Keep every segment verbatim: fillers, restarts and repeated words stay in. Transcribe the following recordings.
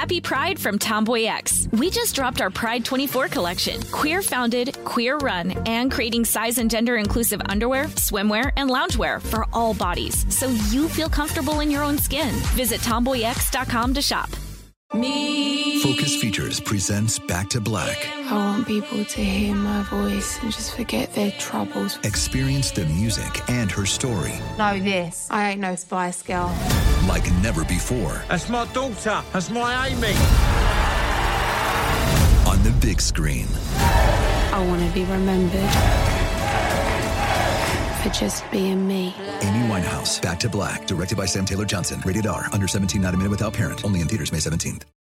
Happy Pride from Tomboy X. We just dropped our Pride twenty-four collection. Queer founded, queer run, and creating size and gender inclusive underwear, swimwear, and loungewear for all bodies, so you feel comfortable in your own skin. Visit tomboy x dot com to shop. Me. Focus Features presents Back to Black. I want people to hear my voice and just forget their troubles. Experience the music and her story. Know this, I ain't no Spice Girl. Like never before. That's my daughter, that's my Amy. On the big screen. I want to be remembered for just being me. Amy Winehouse, Back to Black, directed by Sam Taylor Johnson. Rated R, under seventeen, not a minute without parent. Only in theaters May seventeenth.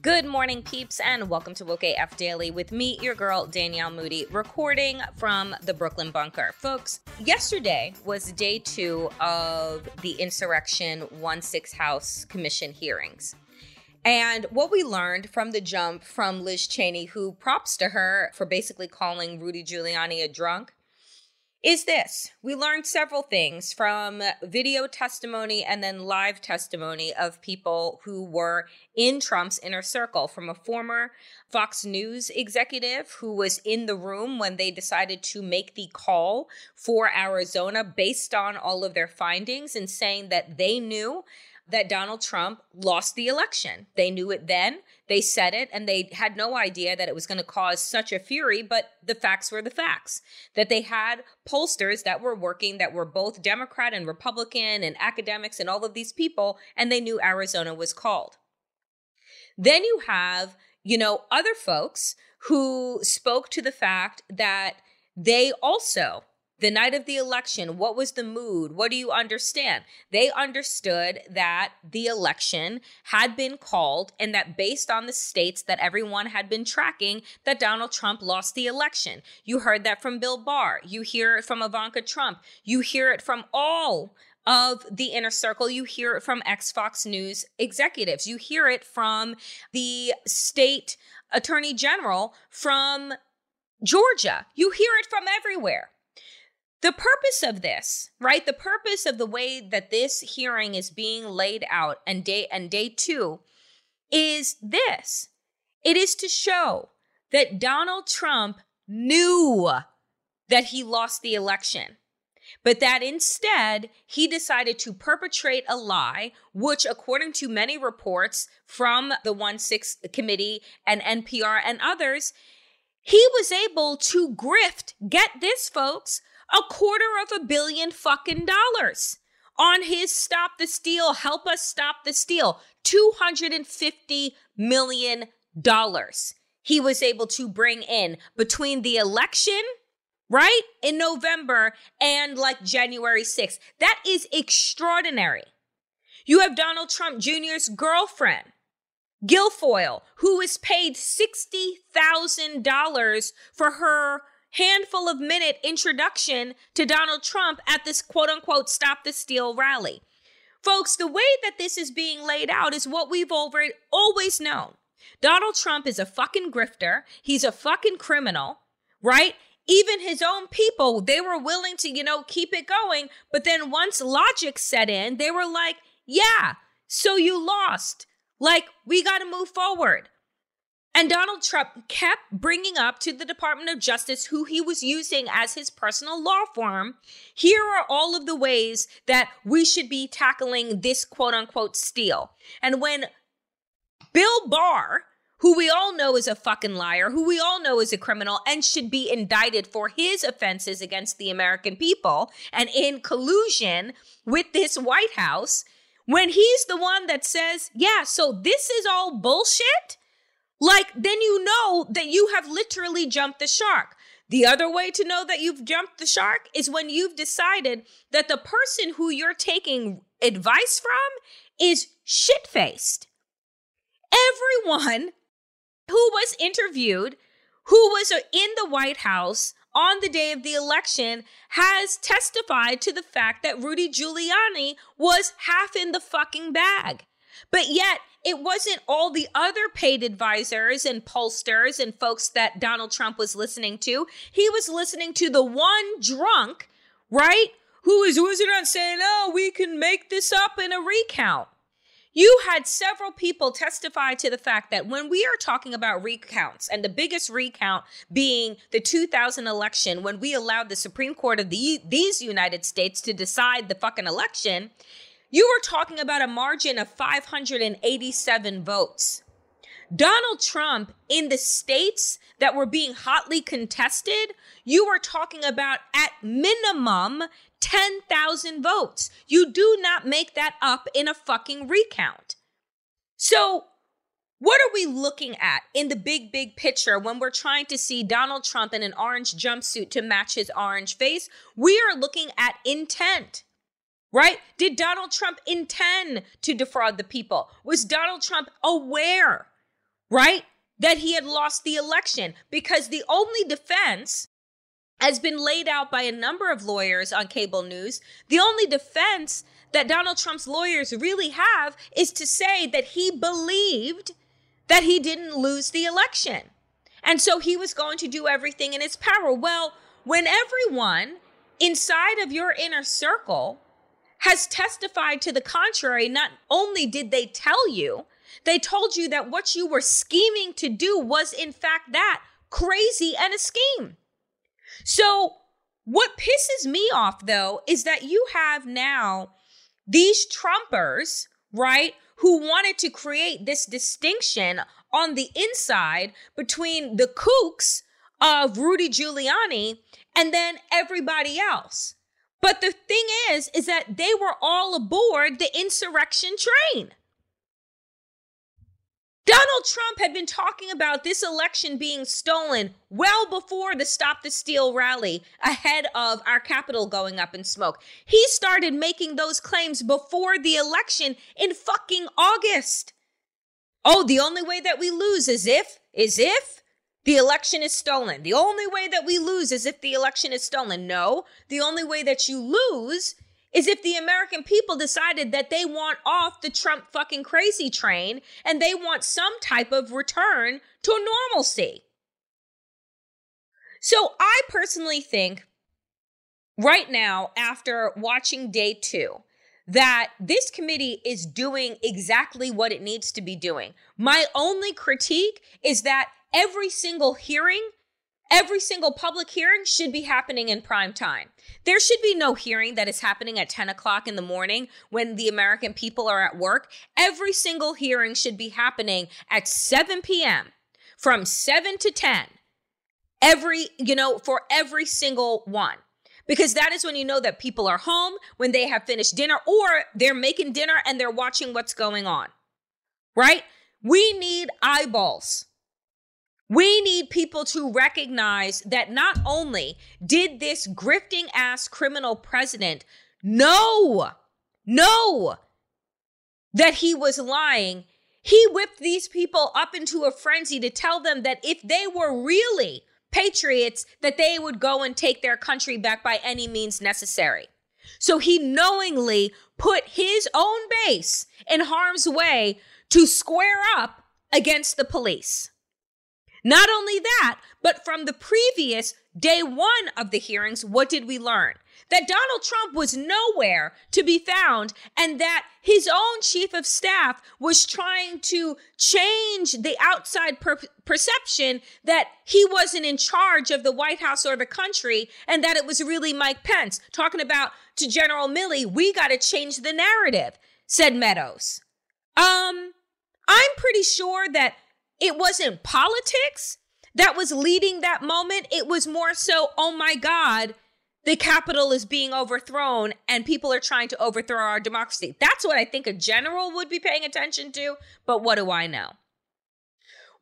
Good morning, peeps, and welcome to Woke A F Daily with me, your girl, Danielle Moody, recording from the Brooklyn Bunker. Folks, yesterday was day two of the Insurrection one six House Commission hearings. And what we learned from the jump from Liz Cheney, who props to her for basically calling Rudy Giuliani a drunk, is this. We learned several things from video testimony and then live testimony of people who were in Trump's inner circle, from a former Fox News executive who was in the room when they decided to make the call for Arizona based on all of their findings and saying that they knew that Donald Trump lost the election. They knew it then, they said it, and they had no idea that it was going to cause such a fury, but the facts were the facts. That they had pollsters that were working, that were both Democrat and Republican and academics and all of these people, and they knew Arizona was called. Then you have, you know, other folks who spoke to the fact that they also, the night of the election, what was the mood? What do you understand? They understood that the election had been called and that based on the states that everyone had been tracking, that Donald Trump lost the election. You heard that from Bill Barr. You hear it from Ivanka Trump. You hear it from all of the inner circle. You hear it from ex-Fox News executives. You hear it from the state attorney general from Georgia. You hear it from everywhere. The purpose of this, right? The purpose of the way that this hearing is being laid out and day and day two is this. It is to show that Donald Trump knew that he lost the election, but that instead he decided to perpetrate a lie, which according to many reports from the one six committee and N P R and others, he was able to grift, get this folks, a quarter of a billion fucking dollars on his Stop the Steal, Help Us Stop the Steal, two hundred fifty million dollars. He was able to bring in between the election, right, in November and like January sixth. That is extraordinary. You have Donald Trump Junior's girlfriend, Guilfoyle, who is paid sixty thousand dollars for her handful of minute introduction to Donald Trump at this quote unquote Stop the Steal rally. Folks, the way that this is being laid out is what we've already always known. Donald Trump is a fucking grifter. He's a fucking criminal, right? Even his own people, they were willing to, you know, keep it going. But then once logic set in, they were like, yeah, so you lost. Like, we got to move forward. And Donald Trump kept bringing up to the Department of Justice, who he was using as his personal law firm, here are all of the ways that we should be tackling this quote unquote steal. And when Bill Barr, who we all know is a fucking liar, who we all know is a criminal and should be indicted for his offenses against the American people and in collusion with this White House, when he's the one that says, yeah, so this is all bullshit. Like, then you know that you have literally jumped the shark. The other way to know that you've jumped the shark is when you've decided that the person who you're taking advice from is shit-faced. Everyone who was interviewed, who was in the White House on the day of the election, has testified to the fact that Rudy Giuliani was half in the fucking bag. But yet, it wasn't all the other paid advisors and pollsters and folks that Donald Trump was listening to. He was listening to the one drunk, right, who was whizzing around saying, oh, we can make this up in a recount. You had several people testify to the fact that when we are talking about recounts, and the biggest recount being the two thousand election, when we allowed the Supreme Court of the, these United States to decide the fucking election, you were talking about a margin of five hundred eighty-seven votes. Donald Trump, in the states that were being hotly contested, you were talking about at minimum ten thousand votes. You do not make that up in a fucking recount. So what are we looking at in the big, big picture when we're trying to see Donald Trump in an orange jumpsuit to match his orange face? We are looking at intent. Right? Did Donald Trump intend to defraud the people? Was Donald Trump aware, right, that he had lost the election? Because the only defense has been laid out by a number of lawyers on cable news. The only defense that Donald Trump's lawyers really have is to say that he believed that he didn't lose the election. And so he was going to do everything in his power. Well, when everyone inside of your inner circle has testified to the contrary, not only did they tell you, they told you that what you were scheming to do was in fact that crazy and a scheme. So what pisses me off though, is that you have now these Trumpers, right, who wanted to create this distinction on the inside between the kooks of Rudy Giuliani and then everybody else. But the thing is, is that they were all aboard the insurrection train. Donald Trump had been talking about this election being stolen well before the Stop the Steal rally ahead of our Capitol going up in smoke. He started making those claims before the election in fucking August. Oh, the only way that we lose is if, is if. the election is stolen. The only way that we lose is if the election is stolen. No, the only way that you lose is if the American people decided that they want off the Trump fucking crazy train and they want some type of return to normalcy. So I personally think right now, after watching day two, that this committee is doing exactly what it needs to be doing. My only critique is that every single hearing, every single public hearing should be happening in prime time. There should be no hearing that is happening at ten o'clock in the morning when the American people are at work. Every single hearing should be happening at seven p.m. from seven to ten, every, you know, for every single one. Because that is when you know that people are home, when they have finished dinner, or they're making dinner and they're watching what's going on, right? We need eyeballs. We need people to recognize that not only did this grifting ass criminal president know, know that he was lying, he whipped these people up into a frenzy to tell them that if they were really patriots, that they would go and take their country back by any means necessary. So he knowingly put his own base in harm's way to square up against the police. Not only that, but from the previous day one of the hearings, what did we learn? That Donald Trump was nowhere to be found and that his own chief of staff was trying to change the outside per- perception that he wasn't in charge of the White House or the country and that it was really Mike Pence. Talking about to General Milley, we got to change the narrative, said Meadows. Um, I'm pretty sure that it wasn't politics that was leading that moment. It was more so, oh my God, the Capitol is being overthrown and people are trying to overthrow our democracy. That's what I think a general would be paying attention to, but what do I know?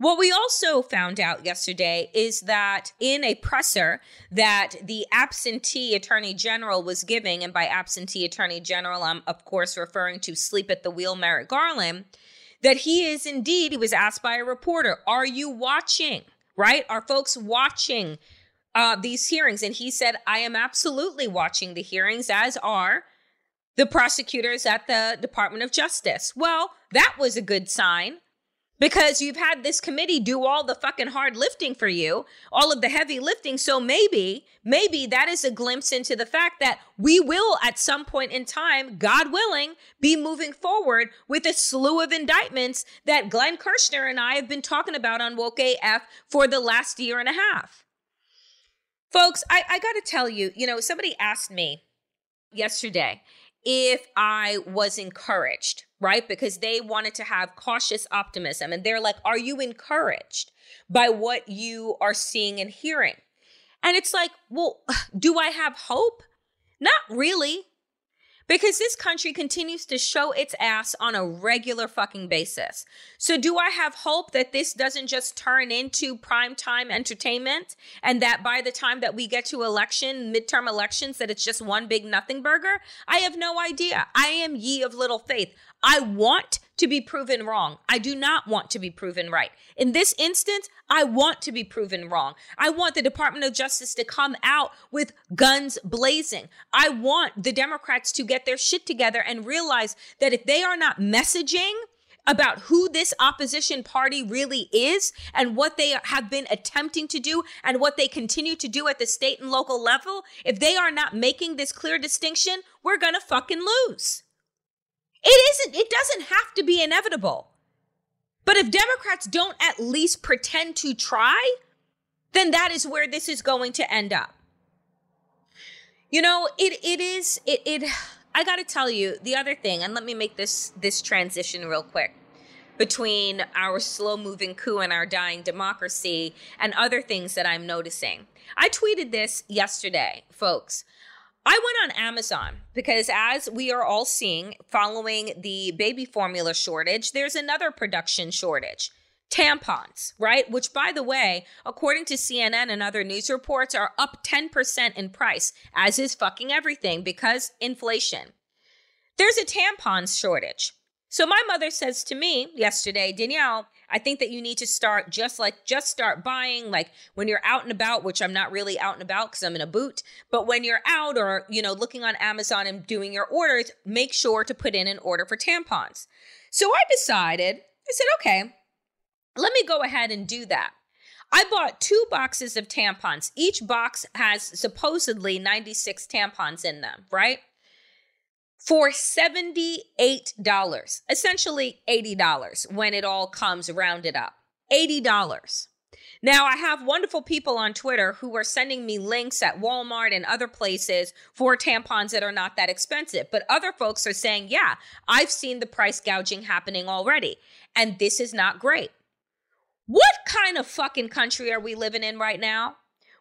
What we also found out yesterday is that in a presser that the absentee attorney general was giving, and by absentee attorney general, I'm of course referring to Sleep at the Wheel Merrick Garland, that he is indeed, he was asked by a reporter, are you watching, right? Are folks watching uh, these hearings? And he said, I am absolutely watching the hearings, as are the prosecutors at the Department of Justice. Well, that was a good sign, because you've had this committee do all the fucking hard lifting for you, all of the heavy lifting. So maybe, maybe that is a glimpse into the fact that we will at some point in time, God willing, be moving forward with a slew of indictments that Glenn Kirshner and I have been talking about on Woke A F for the last year and a half. Folks, I, I got to tell you, you know, somebody asked me yesterday, if I was encouraged, right? Because they wanted to have cautious optimism. And they're like, are you encouraged by what you are seeing and hearing? And it's like, well, do I have hope? Not really. Because this country continues to show its ass on a regular fucking basis. So do I have hope that this doesn't just turn into primetime entertainment, and that by the time that we get to election, midterm elections, that it's just one big nothing burger? I have no idea. I am ye of little faith. I want to be proven wrong. I do not want to be proven right. In this instance, I want to be proven wrong. I want the Department of Justice to come out with guns blazing. I want the Democrats to get their shit together and realize that if they are not messaging about who this opposition party really is and what they have been attempting to do and what they continue to do at the state and local level, if they are not making this clear distinction, we're gonna fucking lose. It isn't, it doesn't have to be inevitable. But if Democrats don't at least pretend to try, then that is where this is going to end up. You know, it it is, it, it I got to tell you the other thing, and let me make this, this transition real quick between our slow-moving coup and our dying democracy and other things that I'm noticing. I tweeted this yesterday, folks. I went on Amazon because, as we are all seeing, following the baby formula shortage, there's another production shortage, tampons, right? Which, by the way, according to C N N and other news reports, are up ten percent in price, as is fucking everything, because inflation. There's a tampon shortage. So my mother says to me yesterday, Danielle, I think that you need to start just like, just start buying, like when you're out and about, which I'm not really out and about because I'm in a boot, but when you're out or, you know, looking on Amazon and doing your orders, make sure to put in an order for tampons. So I decided, I said, okay, let me go ahead and do that. I bought two boxes of tampons. Each box has supposedly ninety-six tampons in them, right? For seventy-eight dollars, essentially eighty dollars when it all comes rounded up, eighty dollars. Now, I have wonderful people on Twitter who are sending me links at Walmart and other places for tampons that are not that expensive. But other folks are saying, yeah, I've seen the price gouging happening already, and this is not great. What kind of fucking country are we living in right now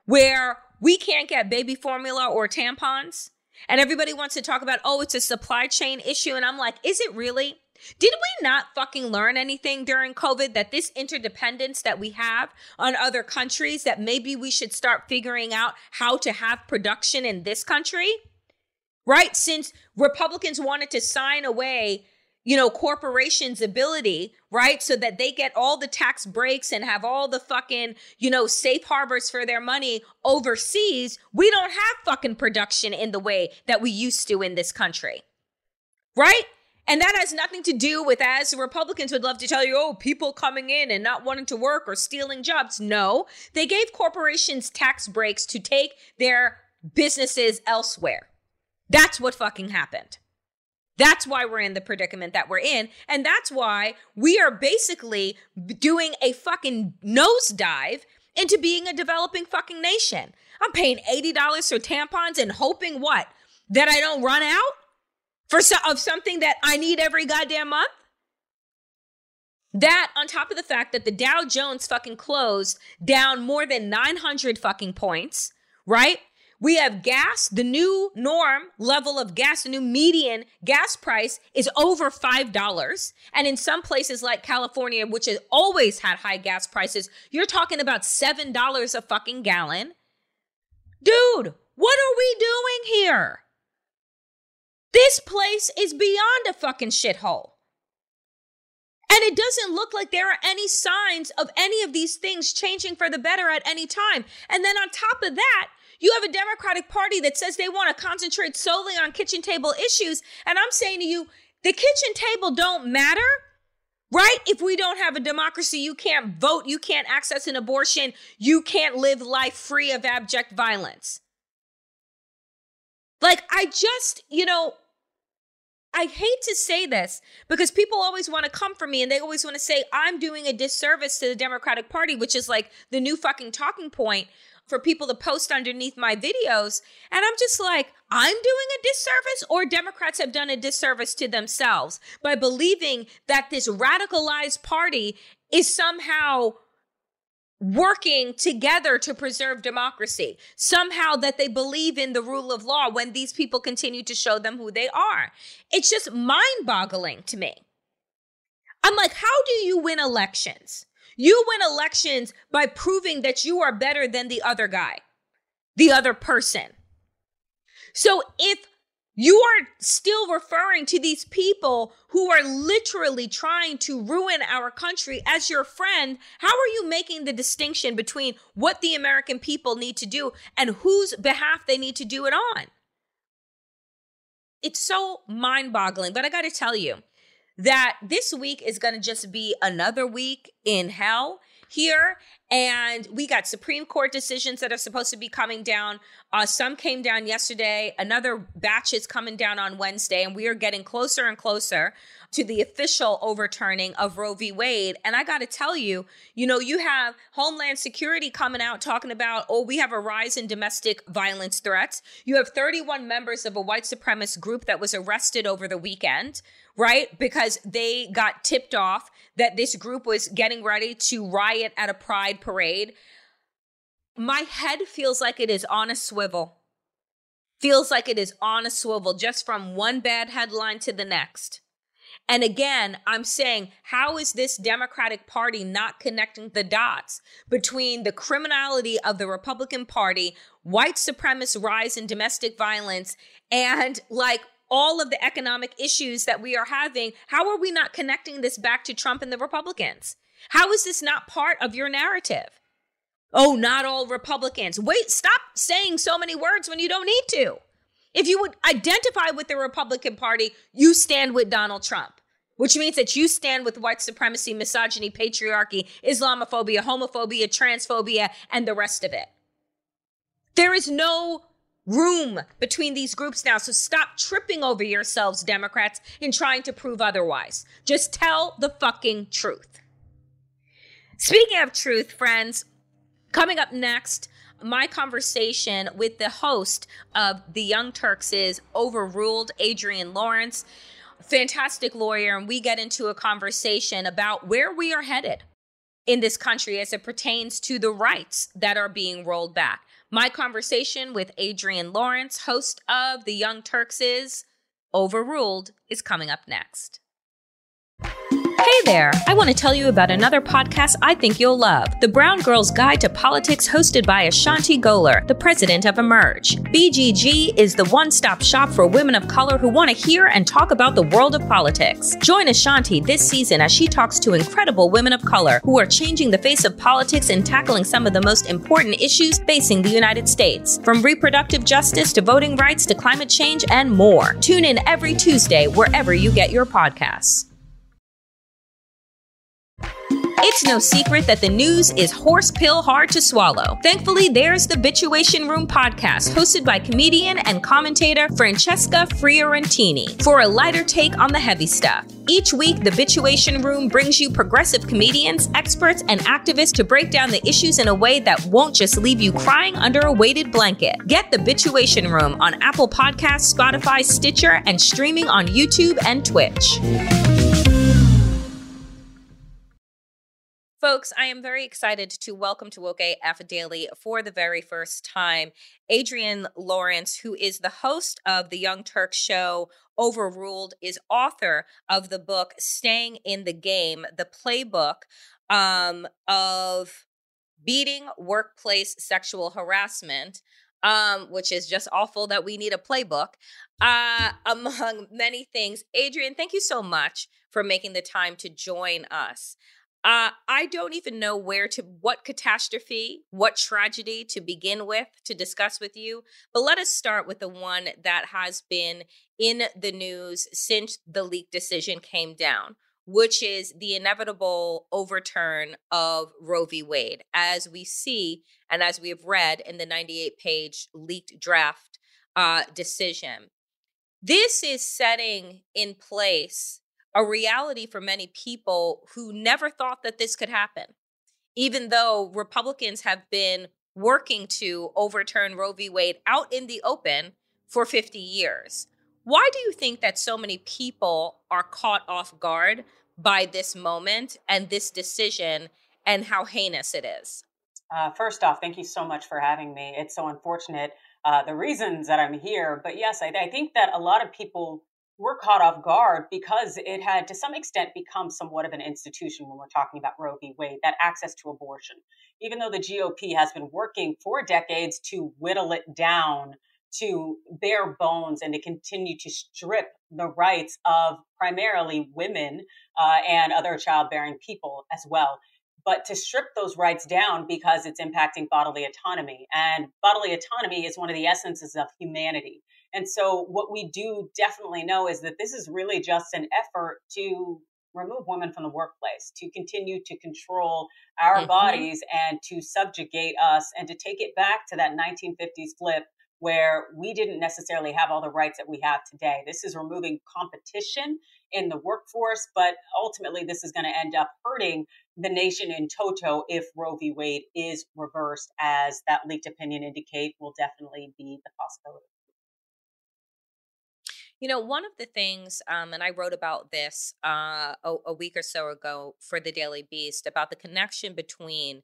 where we can't get baby formula or tampons? And everybody wants to talk about, oh, it's a supply chain issue. And I'm like, is it really? Did we not fucking learn anything during COVID that this interdependence that we have on other countries, that maybe we should start figuring out how to have production in this country, right? Since Republicans wanted to sign away, you know, corporations' ability, right? So that they get all the tax breaks and have all the fucking, you know, safe harbors for their money overseas. We don't have fucking production in the way that we used to in this country, right? And that has nothing to do with, as Republicans would love to tell you, oh, people coming in and not wanting to work or stealing jobs. No, they gave corporations tax breaks to take their businesses elsewhere. That's what fucking happened. That's why we're in the predicament that we're in. And that's why we are basically doing a fucking nosedive into being a developing fucking nation. I'm paying eighty dollars for tampons and hoping what? That I don't run out for so- of something that I need every goddamn month? That on top of the fact that the Dow Jones fucking closed down more than nine hundred fucking points, right? We have gas, the new norm level of gas, the new median gas price is over five dollars. And in some places like California, which has always had high gas prices, you're talking about seven dollars a fucking gallon. Dude, what are we doing here? This place is beyond a fucking shithole. And it doesn't look like there are any signs of any of these things changing for the better at any time. And then on top of that, you have a Democratic Party that says they want to concentrate solely on kitchen table issues. And I'm saying to you, the kitchen table don't matter, right? If we don't have a democracy, you can't vote, you can't access an abortion, you can't live life free of abject violence. Like, I just, you know, I hate to say this because people always want to come for me and they always want to say I'm doing a disservice to the Democratic Party, which is like the new fucking talking point for people to post underneath my videos. And I'm just like, I'm doing a disservice, or Democrats have done a disservice to themselves by believing that this radicalized party is somehow working together to preserve democracy. Somehow that they believe in the rule of law when these people continue to show them who they are. It's just mind-boggling to me. I'm like, how do you win elections? You win elections by proving that you are better than the other guy, the other person. So if you are still referring to these people who are literally trying to ruin our country as your friend, how are you making the distinction between what the American people need to do and whose behalf they need to do it on? It's so mind-boggling, but I got to tell you, that this week is going to just be another week in hell here. And we got Supreme Court decisions that are supposed to be coming down. Uh, some came down yesterday. Another batch is coming down on Wednesday. And we are getting closer and closer to the official overturning of Roe v. Wade. And I got to tell you, you know, you have Homeland Security coming out talking about, oh, we have a rise in domestic violence threats. You have thirty-one members of a white supremacist group that was arrested over the weekend, right? Because they got tipped off that this group was getting ready to riot at a pride parade. My head feels like it is on a swivel. Feels like it is on a swivel just from one bad headline to the next. And again, I'm saying, how is this Democratic Party not connecting the dots between the criminality of the Republican Party, white supremacist rise in domestic violence, and like all of the economic issues that we are having? How are we not connecting this back to Trump and the Republicans? How is this not part of your narrative? Oh, not all Republicans. Wait, stop saying so many words when you don't need to. If you would identify with the Republican Party, you stand with Donald Trump, which means that you stand with white supremacy, misogyny, patriarchy, Islamophobia, homophobia, transphobia, and the rest of it. There is no room between these groups now. So stop tripping over yourselves, Democrats, in trying to prove otherwise. Just tell the fucking truth. Speaking of truth, friends, coming up next, my conversation with the host of The Young Turks is Overruled, Adrienne Lawrence, fantastic lawyer, and we get into a conversation about where we are headed in this country as it pertains to the rights that are being rolled back. My conversation with Adrienne Lawrence, host of The Young Turks is Overruled, is coming up next. Hey there, I want to tell you about another podcast I think you'll love, The Brown Girls Guide to Politics, hosted by Ashanti Golar, the president of Emerge. B G G is the one-stop shop for women of color who want to hear and talk about the world of politics. Join Ashanti this season as she talks to incredible women of color who are changing the face of politics and tackling some of the most important issues facing the United States, from reproductive justice to voting rights to climate change and more. Tune in every Tuesday wherever you get your podcasts. It's no secret that the news is horse pill hard to swallow. Thankfully, there's the Situation Room podcast, hosted by comedian and commentator Francesca Fiorentini, for a lighter take on the heavy stuff. Each week, the Situation Room brings you progressive comedians, experts, and activists to break down the issues in a way that won't just leave you crying under a weighted blanket. Get the Situation Room on Apple Podcasts, Spotify, Stitcher, and streaming on YouTube and Twitch. Folks, I am very excited to welcome to Woke A F Daily for the very first time Adrienne Lawrence, who is the host of The Young Turks show Overruled, is author of the book Staying in the Game, the playbook um, of beating workplace sexual harassment, um, which is just awful that we need a playbook, uh, among many things. Adrienne, thank you so much for making the time to join us. Uh, I don't even know where to, what catastrophe, what tragedy to begin with, to discuss with you. But let us start with the one that has been in the news since the leak decision came down, which is the inevitable overturn of Roe v. Wade, as we see and as we have read in the ninety-eight page leaked draft uh, decision. This is setting in place a reality for many people who never thought that this could happen, even though Republicans have been working to overturn Roe v. Wade out in the open for fifty years. Why do you think that so many people are caught off guard by this moment and this decision and how heinous it is? Uh, first off, thank you so much for having me. It's so unfortunate, uh, the reasons that I'm here. But yes, I, I think that a lot of people we're caught off guard because it had, to some extent, become somewhat of an institution when we're talking about Roe v. Wade, that access to abortion. Even though the G O P has been working for decades to whittle it down to bare bones and to continue to strip the rights of primarily women uh, and other childbearing people as well, but to strip those rights down because it's impacting bodily autonomy. And bodily autonomy is one of the essences of humanity. And so what we do definitely know is that this is really just an effort to remove women from the workplace, to continue to control our mm-hmm. bodies and to subjugate us and to take it back to that nineteen fifties flip where we didn't necessarily have all the rights that we have today. This is removing competition in the workforce, but ultimately this is going to end up hurting the nation in toto if Roe v. Wade is reversed, as that leaked opinion indicate will definitely be the possibility. You know, one of the things, um, and I wrote about this uh, a, a week or so ago for the Daily Beast, about the connection between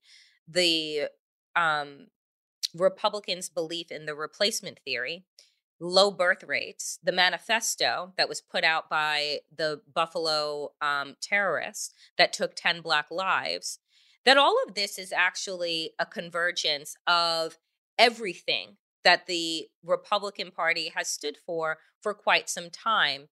the um, Republicans' belief in the replacement theory, low birth rates, the manifesto that was put out by the Buffalo um, terrorists that took ten Black lives, that all of this is actually a convergence of everything that the Republican Party has stood for for quite some time.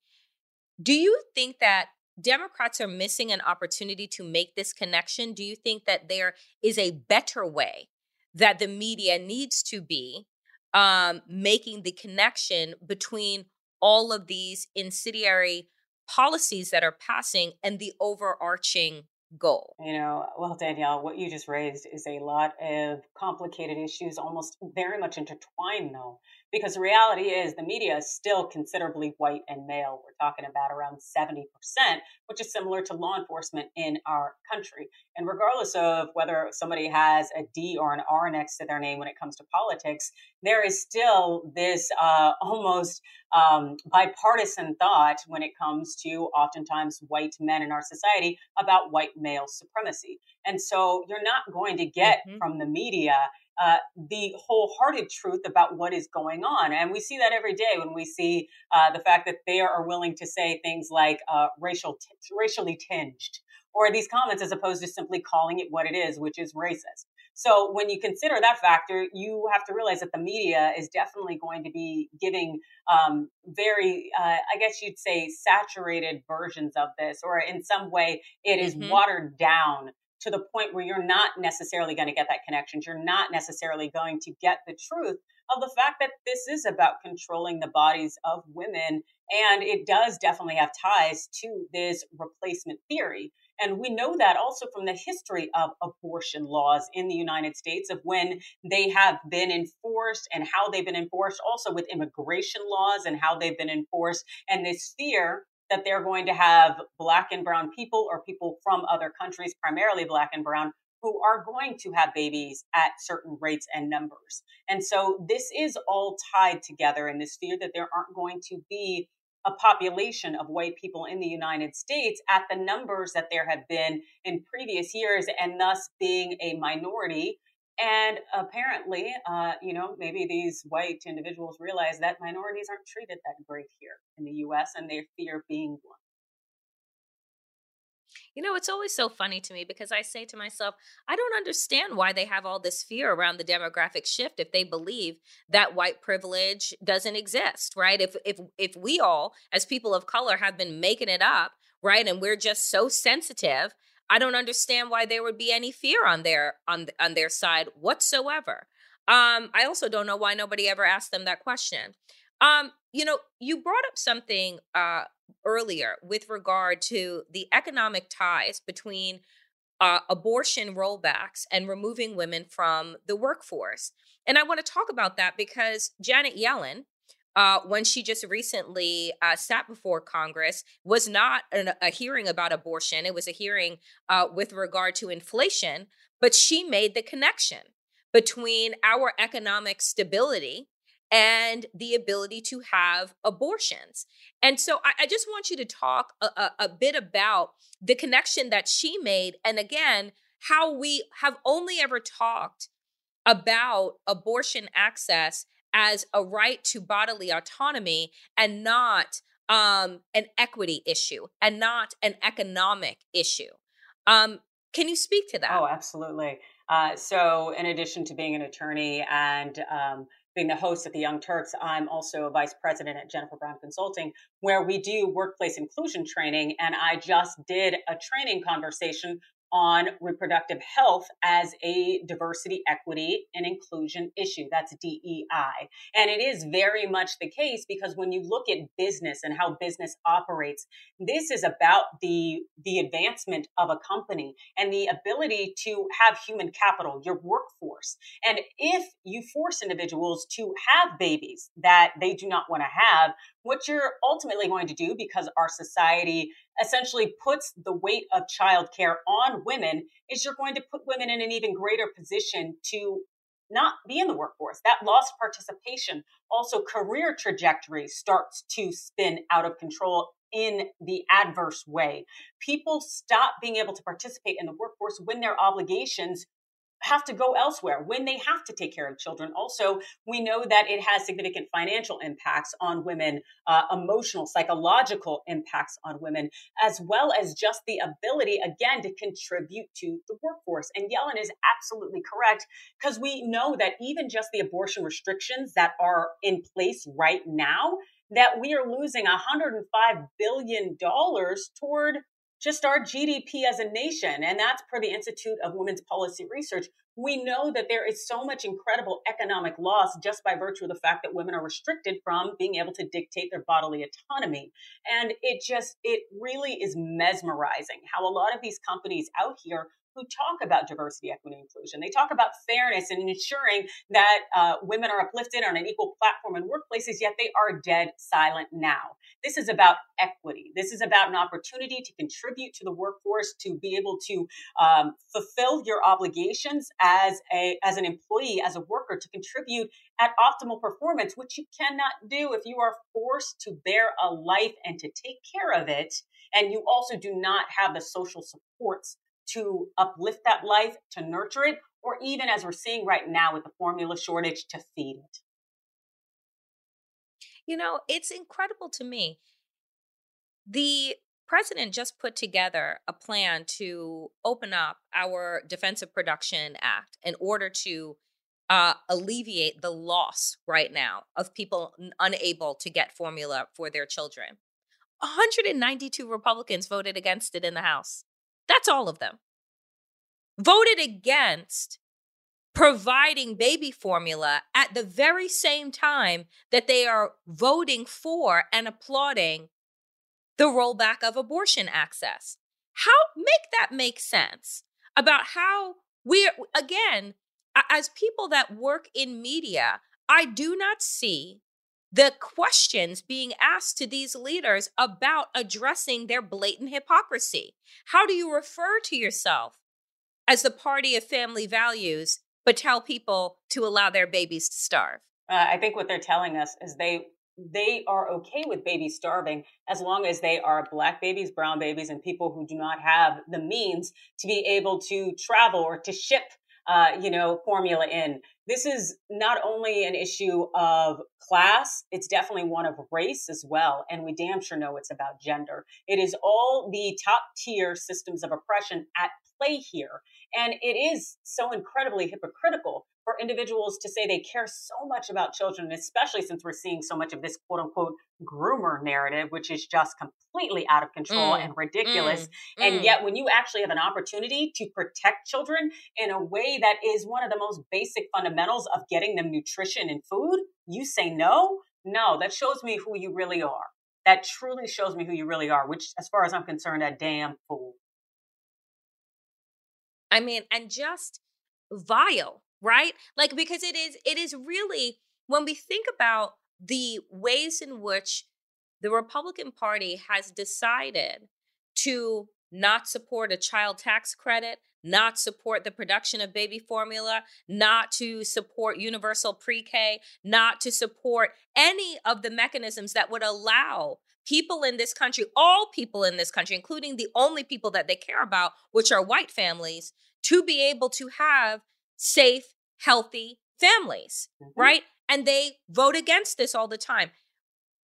Do you think that Democrats are missing an opportunity to make this connection? Do you think that there is a better way that the media needs to be um, making the connection between all of these incendiary policies that are passing and the overarching goal? You know, well, Danielle, what you just raised is a lot of complicated issues, almost very much intertwined, though, because the reality is the media is still considerably white and male. We're talking about around seventy percent, which is similar to law enforcement in our country. And regardless of whether somebody has a D or an R next to their name when it comes to politics, there is still this uh, almost um, bipartisan thought when it comes to oftentimes white men in our society about white male supremacy. And so you're not going to get mm-hmm. from the media Uh, the wholehearted truth about what is going on. And we see that every day when we see uh, the fact that they are willing to say things like uh, racial t- racially tinged or these comments as opposed to simply calling it what it is, which is racist. So when you consider that factor, you have to realize that the media is definitely going to be giving um, very, uh, I guess you'd say, saturated versions of this, or in some way it mm-hmm. is watered down to the point where you're not necessarily going to get that connection. You're not necessarily going to get the truth of the fact that this is about controlling the bodies of women. And it does definitely have ties to this replacement theory. And we know that also from the history of abortion laws in the United States, of when they have been enforced and how they've been enforced, also with immigration laws and how they've been enforced. And this fear that they're going to have Black and brown people, or people from other countries, primarily Black and brown, who are going to have babies at certain rates and numbers. And so this is all tied together in this fear that there aren't going to be a population of white people in the United States at the numbers that there have been in previous years, and thus being a minority. And apparently, uh, you know, maybe these white individuals realize that minorities aren't treated that great here in the U S, and they fear being one. You know, it's always so funny to me because I say to myself, I don't understand why they have all this fear around the demographic shift if they believe that white privilege doesn't exist, right? If if if we all, as people of color, have been making it up, right, and we're just so sensitive, I don't understand why there would be any fear on their on on their side whatsoever. Um, I also don't know why nobody ever asked them that question. Um, you know, you brought up something uh, earlier with regard to the economic ties between uh, abortion rollbacks and removing women from the workforce. And I want to talk about that because Janet Yellen, uh, when she just recently uh, sat before Congress, was not an, a hearing about abortion. It was a hearing uh, with regard to inflation, but she made the connection between our economic stability and the ability to have abortions. And so I, I just want you to talk a, a, a bit about the connection that she made. And again, how we have only ever talked about abortion access as a right to bodily autonomy and not um, an equity issue and not an economic issue. Um, can you speak to that? Oh, absolutely. Uh, so in addition to being an attorney and um, being the host at The Young Turks, I'm also a vice president at Jennifer Brown Consulting, where we do workplace inclusion training. And I just did a training conversation on reproductive health as a diversity, equity, and inclusion issue. That's D E I. And it is very much the case because when you look at business and how business operates, this is about the, the advancement of a company and the ability to have human capital, your workforce. And if you force individuals to have babies that they do not want to have, what you're ultimately going to do, because our society essentially puts the weight of childcare on women, is you're going to put women in an even greater position to not be in the workforce. That lost participation, also career trajectory starts to spin out of control in the adverse way. People stop being able to participate in the workforce when their obligations have to go elsewhere, when they have to take care of children. Also, we know that it has significant financial impacts on women, uh, emotional, psychological impacts on women, as well as just the ability, again, to contribute to the workforce. And Yellen is absolutely correct, because we know that even just the abortion restrictions that are in place right now, that we are losing one hundred five billion dollars toward just our G D P as a nation, and that's per the Institute of Women's Policy Research. We know that there is so much incredible economic loss just by virtue of the fact that women are restricted from being able to dictate their bodily autonomy. And it just, it really is mesmerizing how a lot of these companies out here who talk about diversity, equity, and inclusion, they talk about fairness and ensuring that uh, women are uplifted on an equal platform in workplaces, yet they are dead silent now. This is about equity. This is about an opportunity to contribute to the workforce, to be able to um, fulfill your obligations as a as an employee, as a worker, to contribute at optimal performance, which you cannot do if you are forced to bear a life and to take care of it. And you also do not have the social supports to uplift that life, to nurture it, or even, as we're seeing right now with the formula shortage, to feed it. You know, it's incredible to me. The president just put together a plan to open up our Defense Production Act in order to uh, alleviate the loss right now of people unable to get formula for their children. one hundred ninety-two Republicans voted against it in the House. That's all of them. Voted against providing baby formula at the very same time that they are voting for and applauding the rollback of abortion access. How make that make sense about how we're, again, as people that work in media, I do not see the questions being asked to these leaders about addressing their blatant hypocrisy. How do you refer to yourself as the party of family values, but tell people to allow their babies to starve? Uh, I think what they're telling us is they they are okay with babies starving as long as they are Black babies, brown babies, and people who do not have the means to be able to travel or to ship, uh, you know, formula in. This is not only an issue of class, it's definitely one of race as well. And we damn sure know it's about gender. It is all the top tier systems of oppression at play here. And it is so incredibly hypocritical for individuals to say they care so much about children, especially since we're seeing so much of this quote unquote groomer narrative, which is just completely out of control mm, and ridiculous. Mm, and mm. yet when you actually have an opportunity to protect children in a way that is one of the most basic fundamentals of getting them nutrition and food, you say no, no, that shows me who you really are. That truly shows me who you really are, which as far as I'm concerned, a damn fool. I mean, and just vile. Right? Like, because it is, it is really, when we think about the ways in which the Republican Party has decided to not support a child tax credit, not support the production of baby formula, not to support universal pre-K, not to support any of the mechanisms that would allow people in this country, all people in this country, including the only people that they care about, which are white families, to be able to have safe, healthy families, mm-hmm. right? And they vote against this all the time.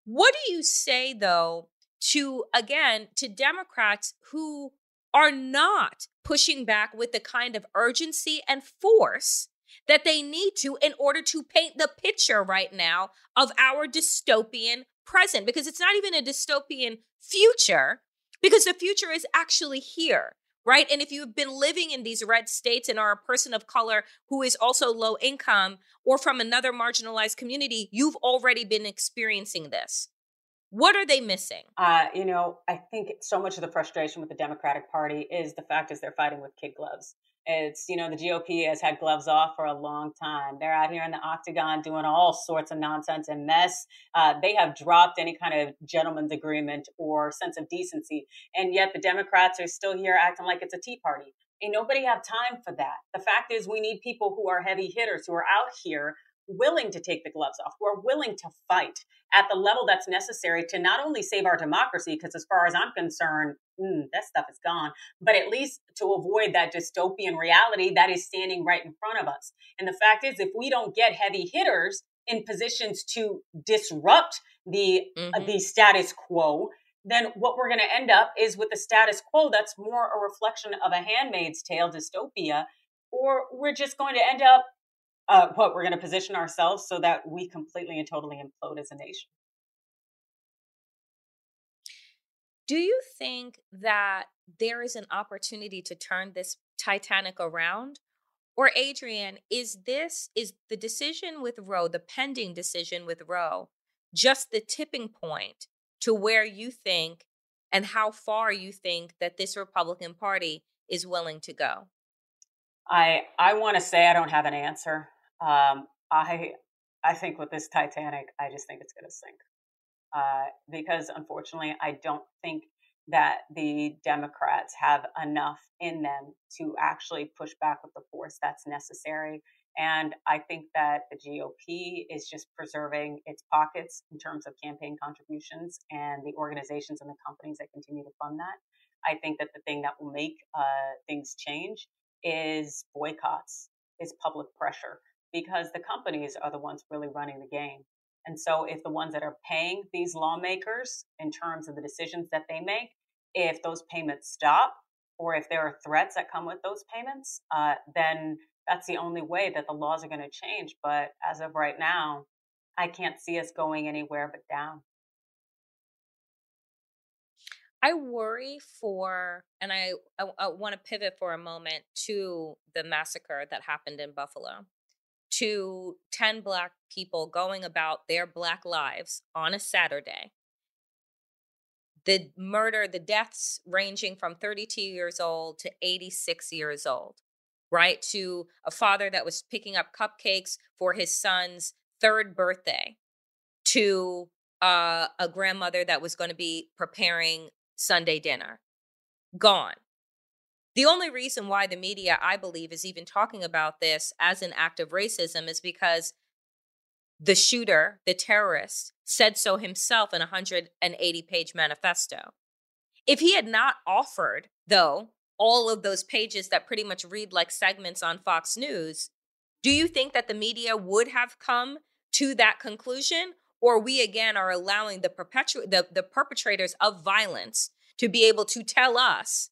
What do you say, though, to, again, to Democrats who are not pushing back with the kind of urgency and force that they need to in order to paint the picture right now of our dystopian present? Because it's not even a dystopian future, because the future is actually here. Right? And if you've been living in these red states and are a person of color who is also low income or from another marginalized community, you've already been experiencing this. What are they missing? Uh, you know, I think so much of the frustration with the Democratic Party is the fact is they're fighting with kid gloves. It's, you know, the G O P has had gloves off for a long time. They're out here in the octagon doing all sorts of nonsense and mess. Uh, they have dropped any kind of gentleman's agreement or sense of decency. And yet the Democrats are still here acting like it's a tea party. And nobody have time for that. The fact is we need people who are heavy hitters, who are out here willing to take the gloves off, who are willing to fight at the level that's necessary to not only save our democracy, because as far as I'm concerned, mm, that stuff is gone, but at least to avoid that dystopian reality that is standing right in front of us. And the fact is, if we don't get heavy hitters in positions to disrupt the, mm-hmm. uh, the status quo, then what we're going to end up is with a status quo that's more a reflection of a Handmaid's Tale dystopia, or we're just going to end up Uh, what we're going to position ourselves so that we completely and totally implode as a nation. Do you think that there is an opportunity to turn this Titanic around? Or Adrienne, is this, is the decision with Roe, the pending decision with Roe, just the tipping point to where you think and how far you think that this Republican Party is willing to go? I, I want to say I don't have an answer. Um, I I think with this Titanic, I just think it's going to sink uh, because, unfortunately, I don't think that the Democrats have enough in them to actually push back with the force that's necessary. And I think that the G O P is just preserving its pockets in terms of campaign contributions and the organizations and the companies that continue to fund that. I think that the thing that will make uh, things change is boycotts, is public pressure, because the companies are the ones really running the game. And so if the ones that are paying these lawmakers in terms of the decisions that they make, if those payments stop, or if there are threats that come with those payments, uh, then that's the only way that the laws are going to change. But as of right now, I can't see us going anywhere but down. I worry for, and I, I, I want to pivot for a moment to the massacre that happened in Buffalo, to ten Black people going about their Black lives on a Saturday. The murder, the deaths ranging from thirty-two years old to eighty-six years old, right? To a father that was picking up cupcakes for his son's third birthday, to uh, a grandmother that was going to be preparing Sunday dinner. Gone. The only reason why the media, I believe, is even talking about this as an act of racism is because The shooter, the terrorist, said so himself in a one hundred eighty page manifesto. If he had not offered, though, all of those pages that pretty much read like segments on Fox News, do you think that the media would have come to that conclusion? Or we, again, are allowing the, perpetu- the, the perpetrators of violence to be able to tell us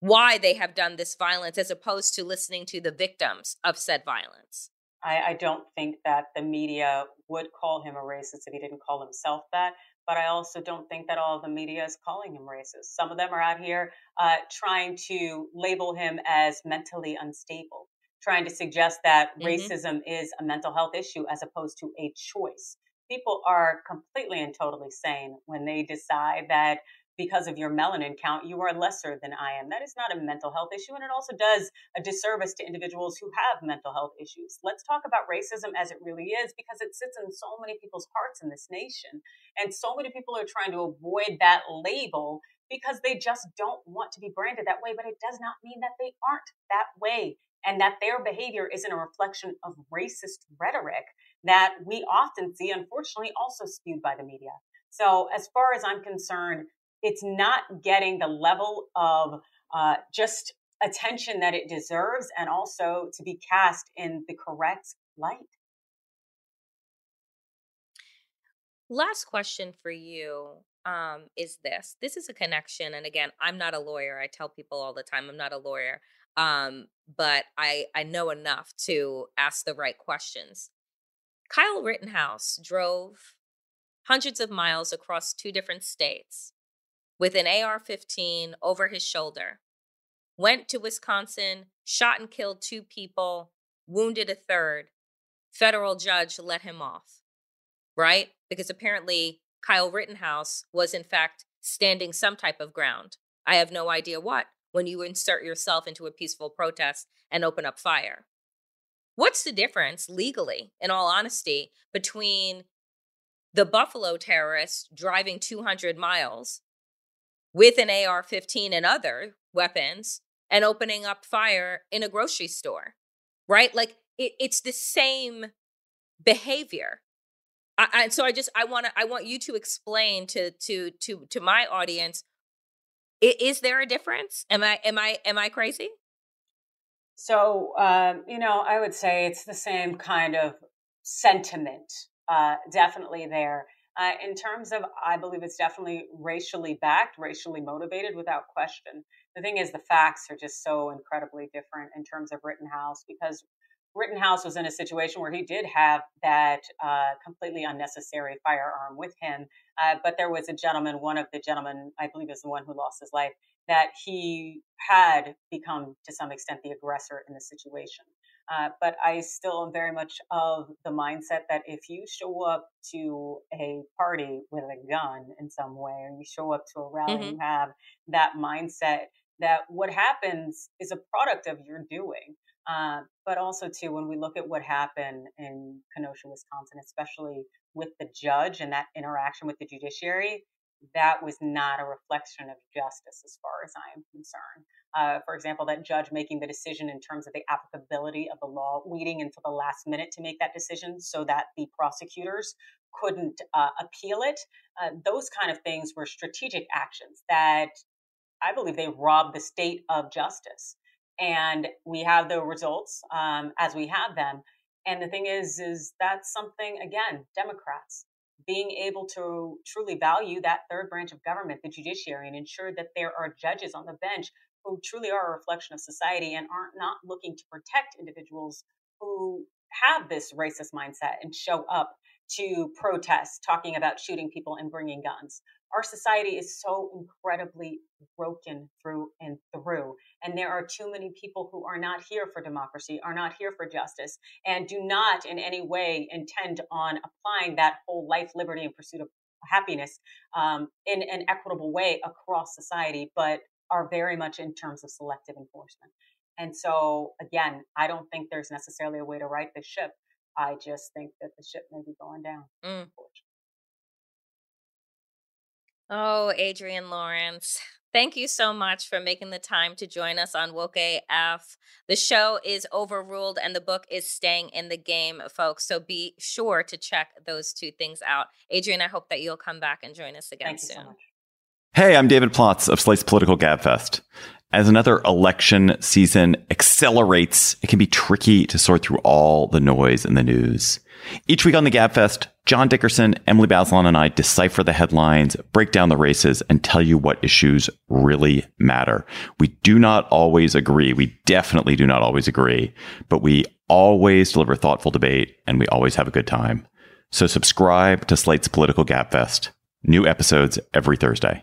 why they have done this violence as opposed to listening to the victims of said violence? I, I don't think that the media would call him a racist if he didn't call himself that. But I also don't think that all of the media is calling him racist. Some of them are out here uh, trying to label him as mentally unstable, trying to suggest that mm-hmm. racism is a mental health issue as opposed to a choice. People are completely and totally sane when they decide that because of your melanin count, you are lesser than I am. That is not a mental health issue. And it also does a disservice to individuals who have mental health issues. Let's talk about racism as it really is, because it sits in so many people's hearts in this nation. And so many people are trying to avoid that label because they just don't want to be branded that way. But it does not mean that they aren't that way, and that their behavior isn't a reflection of racist rhetoric that we often see, unfortunately, also skewed by the media. So as far as I'm concerned, it's not getting the level of uh, just attention that it deserves, and also to be cast in the correct light. Last question for you um, is this. This is a connection. And again, I'm not a lawyer. I tell people all the time, I'm not a lawyer. Um, but I, I know enough to ask the right questions. Kyle Rittenhouse drove hundreds of miles across two different states with an A R fifteen over his shoulder, went to Wisconsin, shot and killed two people, wounded a third. Federal judge let him off, right? Because apparently Kyle Rittenhouse was, in fact, standing some type of ground. I have no idea what, when you insert yourself into a peaceful protest and open up fire. What's the difference legally, in all honesty, between the Buffalo terrorist driving two hundred miles with an A R fifteen and other weapons and opening up fire in a grocery store, right? Like it, it's the same behavior. I, I, so I just, I want to, I want you to explain to, to, to, to my audience, is there a difference? Am I, am I, am I crazy? So, um, you know, I would say it's the same kind of sentiment, uh, definitely there. Uh, in terms of, I believe it's definitely racially backed, racially motivated, without question. The thing is, the facts are just so incredibly different in terms of Rittenhouse, because Rittenhouse was in a situation where he did have that uh, completely unnecessary firearm with him. Uh, but there was a gentleman, one of the gentlemen, I believe is the one who lost his life, that he had become, to some extent, the aggressor in the situation. Uh, but I still am very much of the mindset that if you show up to a party with a gun in some way, or you show up to a rally, mm-hmm. you have that mindset that what happens is a product of your doing. Uh, but also, too, when we look at what happened in Kenosha, Wisconsin, especially with the judge and that interaction with the judiciary, that was not a reflection of justice as far as I am concerned. Uh, for example, that judge making the decision in terms of the applicability of the law, waiting until the last minute to make that decision so that the prosecutors couldn't uh, appeal it. Uh, those kind of things were strategic actions that I believe they robbed the state of justice. And we have the results um, as we have them. And the thing is, is that's something, again, Democrats being able to truly value that third branch of government, the judiciary, and ensure that there are judges on the bench who truly are a reflection of society and aren't not looking to protect individuals who have this racist mindset and show up to protest, talking about shooting people and bringing guns. Our society is so incredibly broken through and through. And there are too many people who are not here for democracy, are not here for justice, and do not in any way intend on applying that whole life, liberty, and pursuit of happiness um, in an equitable way across society, but are very much in terms of selective enforcement. And so, again, I don't think there's necessarily a way to right the ship. I just think that the ship may be going down, mm. unfortunately. Oh, Adrienne Lawrence, thank you so much for making the time to join us on Woke A F. The show is Overruled and the book is Staying in the Game, folks. So be sure to check those two things out. Adrienne, I hope that you'll come back and join us again Thank soon. You so much. Hey, I'm David Plotz of Slate's Political Gabfest. As another election season accelerates, it can be tricky to sort through all the noise in the news. Each week on the Gabfest, John Dickerson, Emily Bazelon, and I decipher the headlines, break down the races, and tell you what issues really matter. We do not always agree. We definitely do not always agree. But we always deliver thoughtful debate, and we always have a good time. So subscribe to Slate's Political Gabfest. New episodes every Thursday.